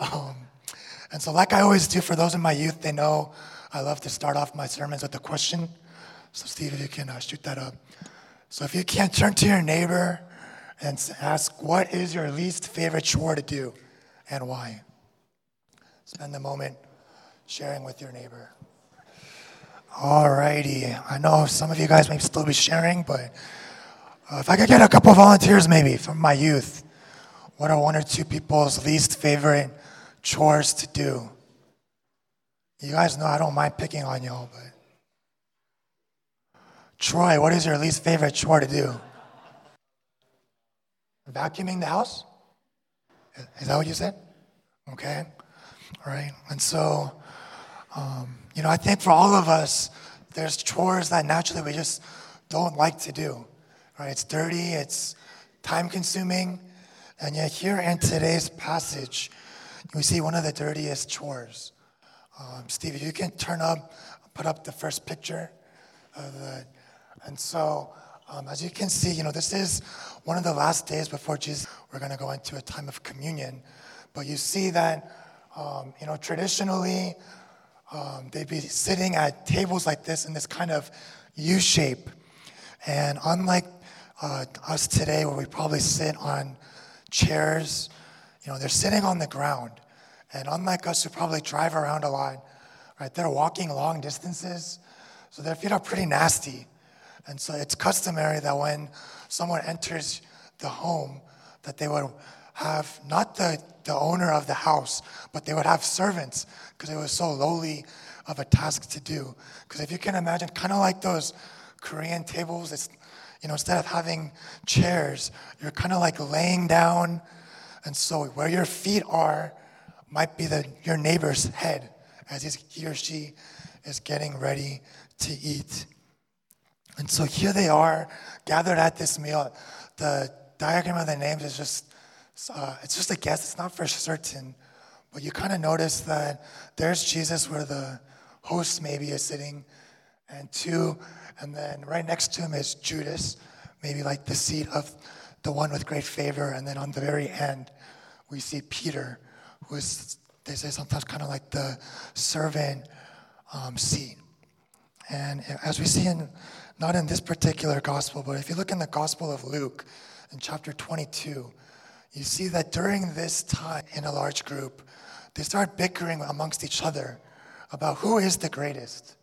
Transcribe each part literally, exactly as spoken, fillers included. Um, and so like I always do, for those in my youth, they know I love to start off my sermons with a question. So Steve, if you can uh, shoot that up. So if you can, turn to your neighbor and ask, what is your least favorite chore to do and why? Spend the moment sharing with your neighbor. All righty. I know some of you guys may still be sharing, but uh, if I could get a couple of volunteers maybe from my youth, what are one or two people's least favorite chores to do? You guys know I don't mind picking on y'all, but... Troy, what is your least favorite chore to do? Vacuuming the house? Is that what you said? Okay. All right. And so, um, you know, I think for all of us, there's chores that naturally we just don't like to do. Right? It's dirty. It's time-consuming. And yet here in today's passage, we see one of the dirtiest chores. Um, Steve, if you can turn up, put up the first picture of the... And so, um, as you can see, you know, this is one of the last days before Jesus. We're going to go into a time of communion. But you see that, um, you know, traditionally, um, they'd be sitting at tables like this in this kind of U shape. And unlike uh, us today, where we probably sit on chairs, you know, they're sitting on the ground. And unlike us who probably drive around a lot, right, they're walking long distances. So their feet are pretty nasty. And so it's customary that when someone enters the home, that they would have not the, the owner of the house, but they would have servants, because it was so lowly of a task to do. Because if you can imagine, kind of like those Korean tables, it's, you know, instead of having chairs, you're kind of like laying down. And so where your feet are might be the, your neighbor's head as he's, he or she is getting ready to eat. And so here they are, gathered at this meal. The diagram of the names is just, uh, it's just a guess. It's not for certain. But you kind of notice that there's Jesus where the host maybe is sitting, and two, and then right next to him is Judas, maybe like the seat of the one with great favor. And then on the very end, we see Peter, who is, they say sometimes kind of like the servant um, seat. And as we see in, not in this particular gospel, but if you look in the Gospel of Luke in chapter twenty-two, you see that during this time in a large group, they start bickering amongst each other about who is the greatest,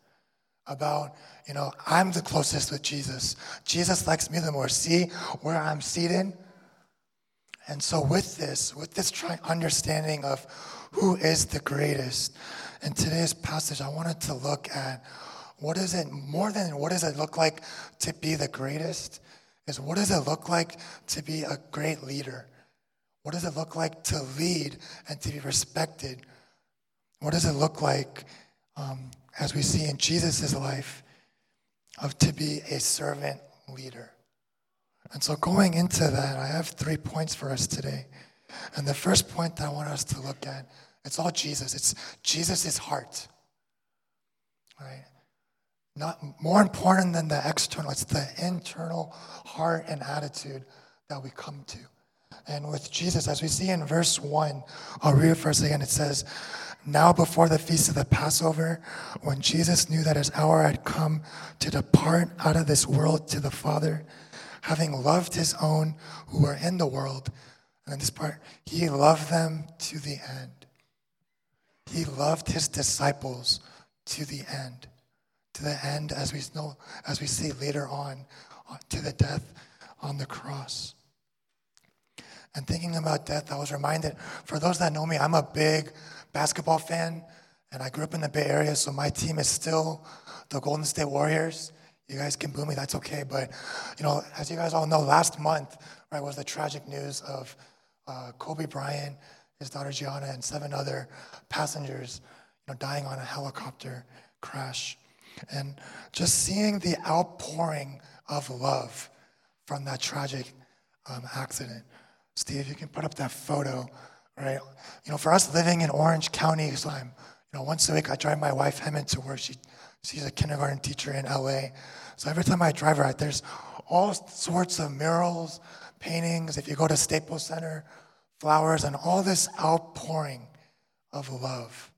about, you know, I'm the closest with Jesus. Jesus likes me the more. See where I'm seated? And so with this, with this tri- understanding of who is the greatest, in today's passage, I wanted to look at what is it, more than what does it look like to be the greatest, is what does it look like to be a great leader? What does it look like to lead and to be respected? What does it look like, um, as we see in Jesus' life, of to be a servant leader? And so going into that, I have three points for us today. And the first point that I want us to look at, it's all Jesus. It's Jesus' heart, right? Not more important than the external, it's the internal heart and attitude that we come to. And with Jesus, as we see in verse one, I'll read it first again. It says, now before the feast of the Passover, when Jesus knew that his hour had come to depart out of this world to the Father, having loved his own who were in the world, and in this part, he loved them to the end. He loved his disciples to the end. To the end, as we know, as we see later on, to the death on the cross. And thinking about death, I was reminded, for those that know me, I'm a big basketball fan, and I grew up in the Bay Area, so my team is still the Golden State Warriors. You guys can boo me, that's okay, but, you know, as you guys all know, last month, right, was the tragic news of uh, Kobe Bryant, his daughter Gianna, and seven other passengers, you know, dying on a helicopter crash. And just seeing the outpouring of love from that tragic um, accident. Steve, you can put up that photo, right? You know, for us living in Orange County, so I'm, you know, once a week I drive my wife Hemin to work. She, she's a kindergarten teacher in L A. So every time I drive her out, there's all sorts of murals, paintings. If you go to Staples Center, flowers, and all this outpouring of love.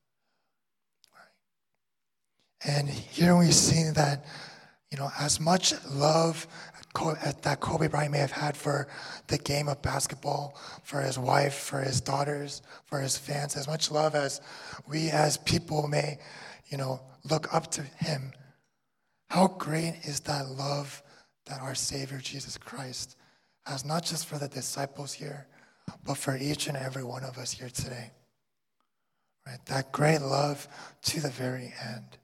And here we see that, you know, as much love that Kobe Bryant may have had for the game of basketball, for his wife, for his daughters, for his fans, as much love as we as people may, you know, look up to him, how great is that love that our Savior Jesus Christ has, not just for the disciples here, but for each and every one of us here today. Right? That great love to the very end.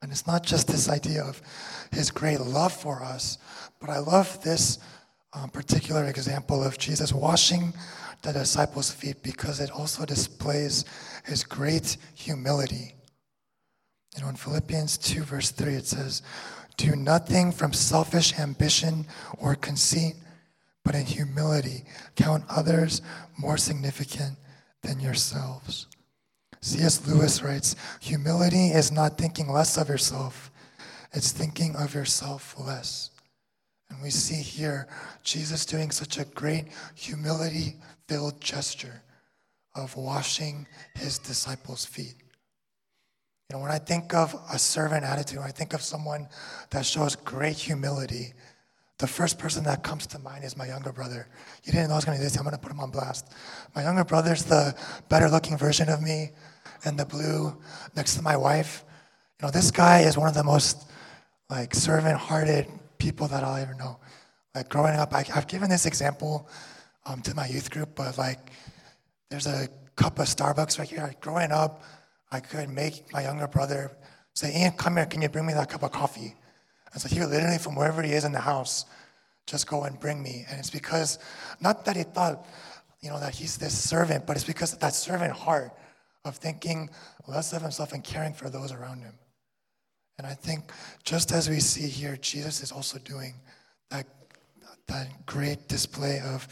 And it's not just this idea of his great love for us, but I love this um, particular example of Jesus washing the disciples' feet, because it also displays his great humility. You know, in Philippians two, verse three, it says, "Do nothing from selfish ambition or conceit, but in humility count others more significant than yourselves." C S Lewis writes, "Humility is not thinking less of yourself, it's thinking of yourself less." And we see here Jesus doing such a great humility-filled gesture of washing his disciples' feet. You know, when I think of a servant attitude, when I think of someone that shows great humility, the first person that comes to mind is my younger brother. You didn't know I was going to do this, I'm going to put him on blast. My younger brother's the better-looking version of me, and the blue next to my wife. You know, this guy is one of the most, like, servant-hearted people that I'll ever know. Like, growing up, I, I've given this example um, to my youth group, but, like, there's a cup of Starbucks right here. Like, growing up, I could make my younger brother say, "Ian, come here, can you bring me that cup of coffee?" And so he would literally, from wherever he is in the house, just go and bring me. And it's because, not that he thought, you know, that he's this servant, but it's because of that servant heart of thinking less of himself and caring for those around him. And I think just as we see here, Jesus is also doing that, that great display of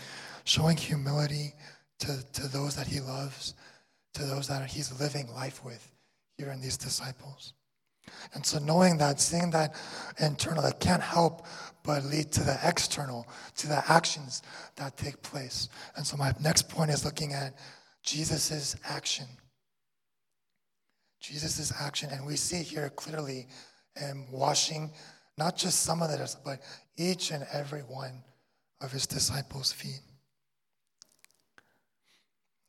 showing humility to, to those that he loves, to those that he's living life with here in these disciples. And so knowing that, seeing that internal, that can't help but lead to the external, to the actions that take place. And so my next point is looking at Jesus' action. Jesus' action. And we see here clearly him washing not just some of the disciples, but each and every one of his disciples' feet.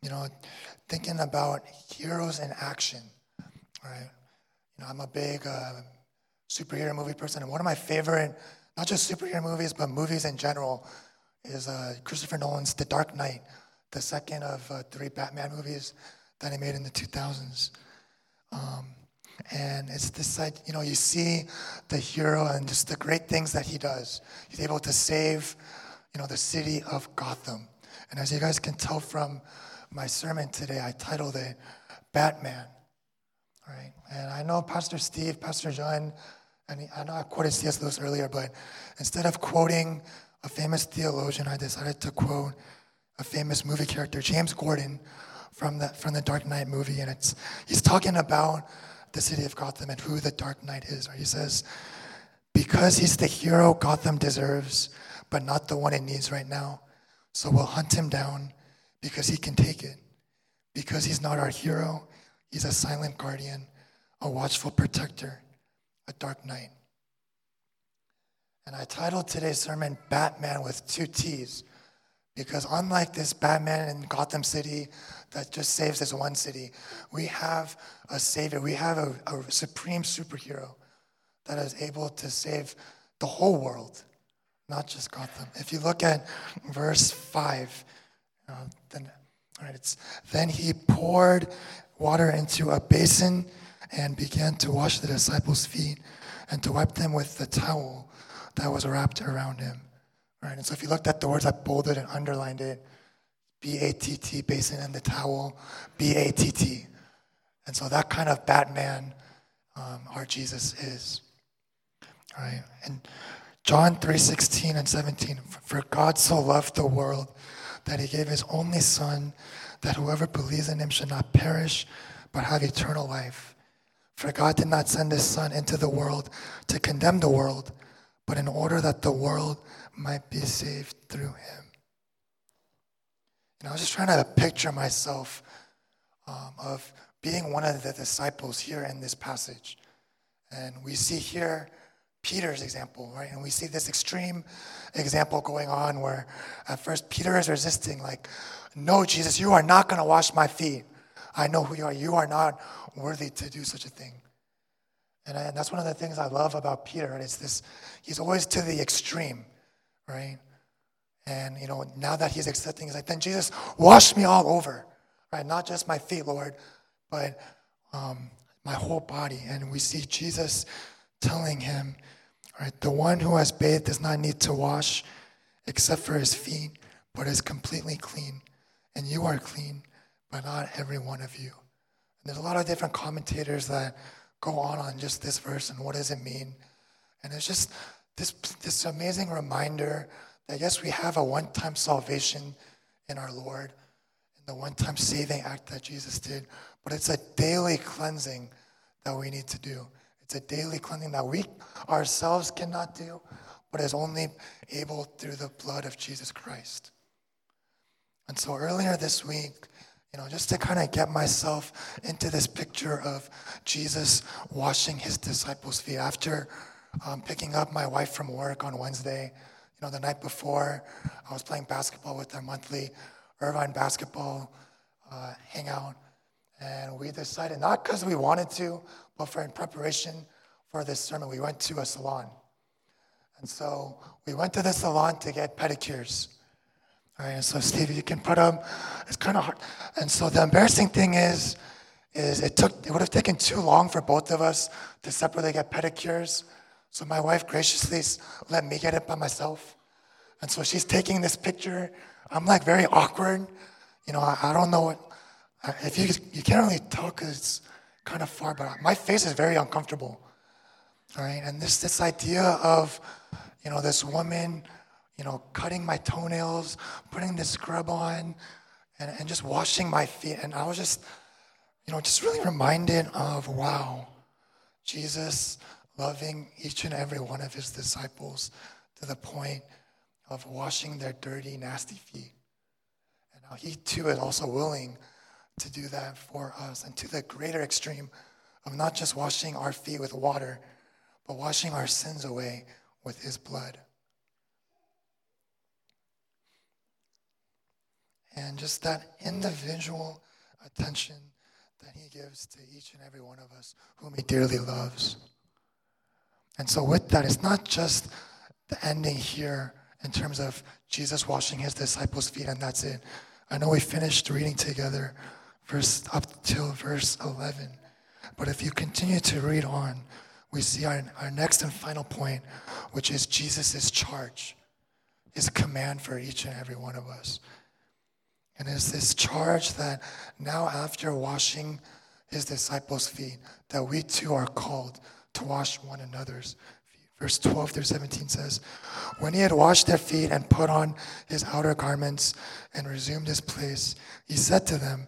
You know, thinking about heroes in action, right? You know, I'm a big uh, superhero movie person, and one of my favorite, not just superhero movies, but movies in general, is uh, Christopher Nolan's The Dark Knight, the second of uh, three Batman movies that he made in the two thousands. Um, and it's this, you know, you see the hero and just the great things that he does. He's able to save, you know, the city of Gotham. And as you guys can tell from my sermon today, I titled it Batman. Right. And I know Pastor Steve, Pastor John, and I know I quoted C S Lewis earlier, but instead of quoting a famous theologian, I decided to quote a famous movie character, James Gordon, from the from the Dark Knight movie, and it's he's talking about the city of Gotham and who the Dark Knight is. Right? He says, "Because he's the hero Gotham deserves, but not the one it needs right now, so we'll hunt him down because he can take it. Because he's not our hero, he's a silent guardian, a watchful protector, a dark knight." And I titled today's sermon Batman with two T's, because unlike this Batman in Gotham City that just saves this one city, we have a savior, we have a, a supreme superhero that is able to save the whole world, not just Gotham. If you look at verse five, uh, then, all right, it's, "Then he poured water into a basin and began to wash the disciples' feet and to wipe them with the towel that was wrapped around him." All right, and so if you looked at the words, I bolded and underlined it, B A T T, basin and the towel, B A T T. And so that kind of Batman um, our Jesus is. All right, and John three sixteen and seventeen, "For God so loved the world that he gave his only son, that whoever believes in him should not perish, but have eternal life. For God did not send his son into the world to condemn the world, but in order that the world might be saved through him." And I was just trying to picture myself um, of being one of the disciples here in this passage. And we see here Peter's example, right? And we see this extreme example going on where at first Peter is resisting, like, no, Jesus, you are not going to wash my feet. I know who you are. You are not worthy to do such a thing. And, I, and that's one of the things I love about Peter. And it's this, he's always to the extreme, right? And, you know, now that he's accepting, he's like, then Jesus, wash me all over, right? Not just my feet, Lord, but um, my whole body. And we see Jesus telling him, right, the one who has bathed does not need to wash except for his feet, but is completely clean. And you are clean, but not every one of you. And there's a lot of different commentators that go on on just this verse and what does it mean. And it's just this this amazing reminder that yes, we have a one-time salvation in our Lord and the one-time saving act that Jesus did, but it's a daily cleansing that we need to do. It's a daily cleansing that we ourselves cannot do, but is only able through the blood of Jesus Christ. And so earlier this week, you know, just to kind of get myself into this picture of Jesus washing his disciples' feet after um, picking up my wife from work on Wednesday. You know, the night before, I was playing basketball with our monthly Irvine basketball uh, hangout. And we decided, not because we wanted to, but for in preparation for this sermon, we went to a salon. And so we went to the salon to get pedicures. All right, and so Steve, you can put up, it's kind of hard. And so the embarrassing thing is, is it took, it would have taken too long for both of us to separately get pedicures. So my wife graciously let me get it by myself. And so she's taking this picture. I'm like very awkward. You know, I, I don't know what, if you you can't really tell because it's kind of far, but my face is very uncomfortable. All right, and this this idea of, you know, this woman, you know, cutting my toenails, putting this scrub on, and, and just washing my feet. And I was just, you know, just really reminded of, wow, Jesus loving each and every one of his disciples to the point of washing their dirty, nasty feet. And now he too is also willing to do that for us, and to the greater extreme of not just washing our feet with water, but washing our sins away with his blood. And just that individual attention that he gives to each and every one of us whom he dearly loves. And so with that, it's not just the ending here in terms of Jesus washing his disciples' feet and that's it. I know we finished reading together verse up till verse eleven, but if you continue to read on, we see our, our next and final point, which is Jesus' charge, his command for each and every one of us. And it's this charge that now after washing his disciples' feet, that we too are called to wash one another's feet. Verse twelve through seventeen says, when he had washed their feet and put on his outer garments and resumed his place, he said to them,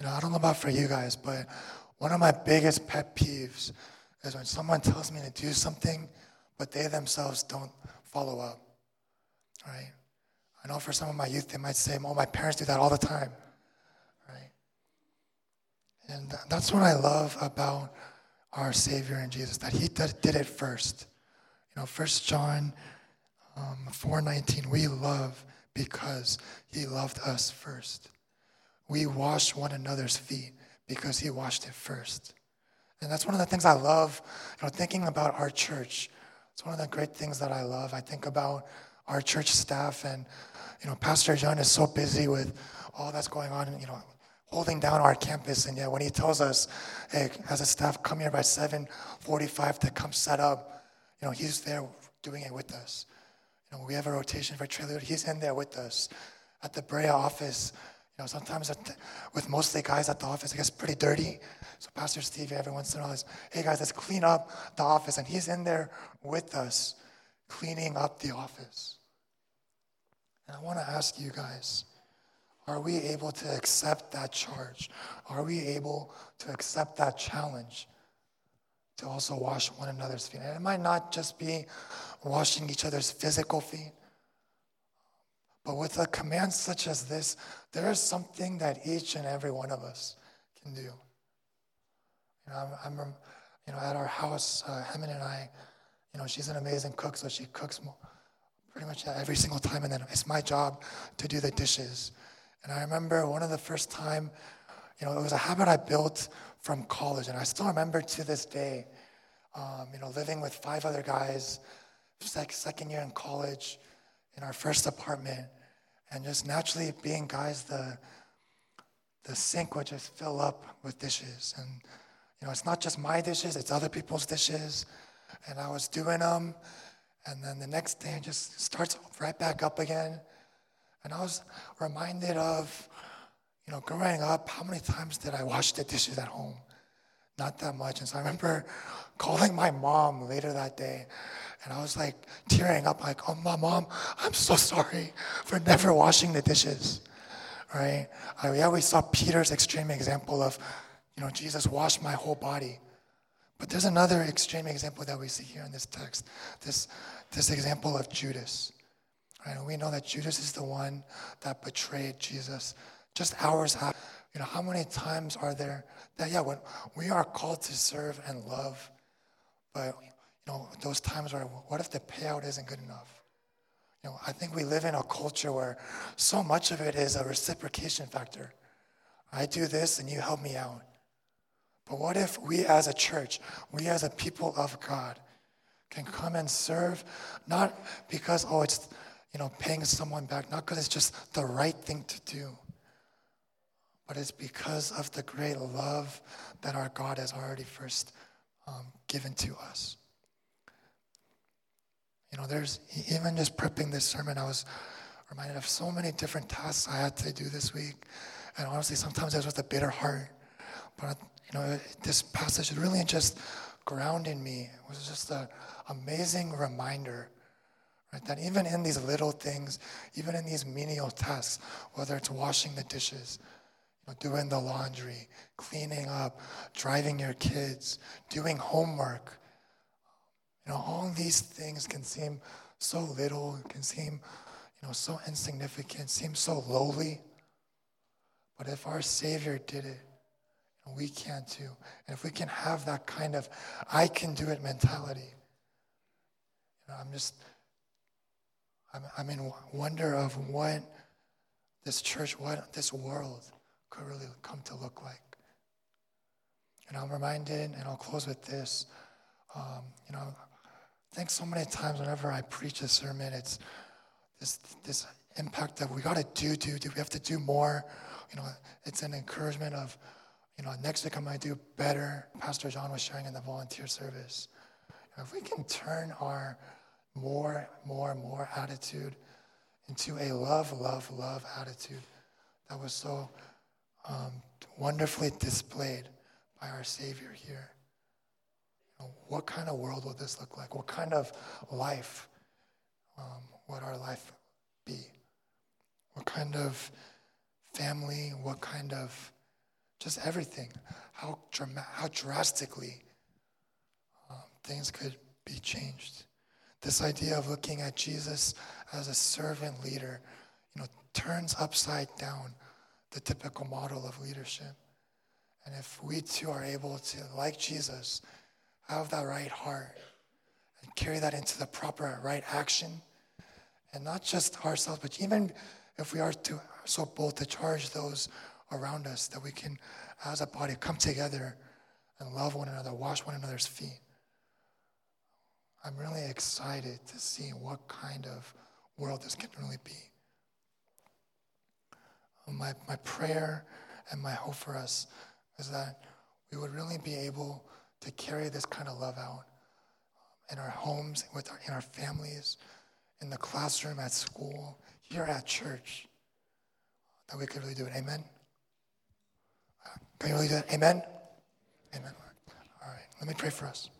You know, I don't know about for you guys, but one of my biggest pet peeves is when someone tells me to do something, but they themselves don't follow up, all right? I know for some of my youth, they might say, oh, my parents do that all the time, right? And that's what I love about our Savior and Jesus, that he did it first. You know, First John um, four nineteen, we love because he loved us first. We wash one another's feet because he washed it first. And that's one of the things I love, you know, thinking about our church. It's one of the great things that I love. I think about our church staff, and you know, Pastor John is so busy with all that's going on, and you know, holding down our campus. And yet, when he tells us, "Hey, as a staff, come here by seven forty-five to come set up," you know, he's there doing it with us. You know, we have a rotation for trailer; he's in there with us at the Brea office. You know, sometimes at, with most of the guys at the office, it gets pretty dirty. So Pastor Steve, every once in a while, says, hey guys, let's clean up the office. And he's in there with us, cleaning up the office. And I want to ask you guys, are we able to accept that charge? Are we able to accept that challenge to also wash one another's feet? And it might not just be washing each other's physical feet, but with a command such as this, there is something that each and every one of us can do. You know, I'm, I'm you know, at our house, uh, Hemin and I, you know, she's an amazing cook, so she cooks more, pretty much every single time, and then it's my job to do the dishes. And I remember one of the first time, you know, it was a habit I built from college, and I still remember to this day, um, you know, living with five other guys, just like second year in college, in our first apartment, and just naturally being guys, the the sink would just fill up with dishes. And, you know, it's not just my dishes, it's other people's dishes. And I was doing them, and then the next day it just starts right back up again. And I was reminded of, you know, growing up, how many times did I wash the dishes at home? Not that much. And so I remember calling my mom later that day, and I was like tearing up, like, oh, my mom, I'm so sorry for never washing the dishes, right? I, yeah, we saw Peter's extreme example of, you know, Jesus washed my whole body. But there's another extreme example that we see here in this text, this, this example of Judas. Right? And we know that Judas is the one that betrayed Jesus just hours after. You know, how many times are there that, yeah, when we are called to serve and love, but, you know, those times where, what if the payout isn't good enough? You know, I think we live in a culture where so much of it is a reciprocation factor. I do this and you help me out. But what if we as a church, we as a people of God, can come and serve, not because, oh, it's, you know, paying someone back, not because it's just the right thing to do, but it's because of the great love that our God has already first um, given to us. You know, there's, even just prepping this sermon, I was reminded of so many different tasks I had to do this week. And honestly, sometimes it was with a bitter heart. But, you know, this passage really just grounded me. It was just an amazing reminder, right, that even in these little things, even in these menial tasks, whether it's washing the dishes, doing the laundry, cleaning up, driving your kids, doing homework. You know, all these things can seem so little, can seem, you know, so insignificant, seem so lowly. But if our Savior did it, we can too. And if we can have that kind of I can do it mentality, you know, I'm just, I'm, I'm in wonder of what this church, what this world could really come to look like. And I'm reminded, and I'll close with this, um, you know, I think so many times whenever I preach a sermon, it's this this impact that we got to do, do, do, we have to do more. You know, it's an encouragement of, you know, next week I'm going to do better. Pastor John was sharing in the volunteer service. You know, if we can turn our more, more, more attitude into a love, love, love attitude that was so Um, wonderfully displayed by our Savior here. You know, what kind of world will this look like? What kind of life um, would our life be? What kind of family? What kind of just everything? How drama- how drastically um, things could be changed? This idea of looking at Jesus as a servant leader, you know, turns upside down the typical model of leadership. And if we too are able to, like Jesus, have that right heart and carry that into the proper right action, and not just ourselves, but even if we are to, so bold to charge those around us, that we can, as a body, come together and love one another, wash one another's feet. I'm really excited to see what kind of world this can really be. My my prayer and my hope for us is that we would really be able to carry this kind of love out in our homes, with our, in our families, in the classroom, at school, here at church. that we could really do it. Amen? Can you really do it? Amen? Amen. All right. Let me pray for us.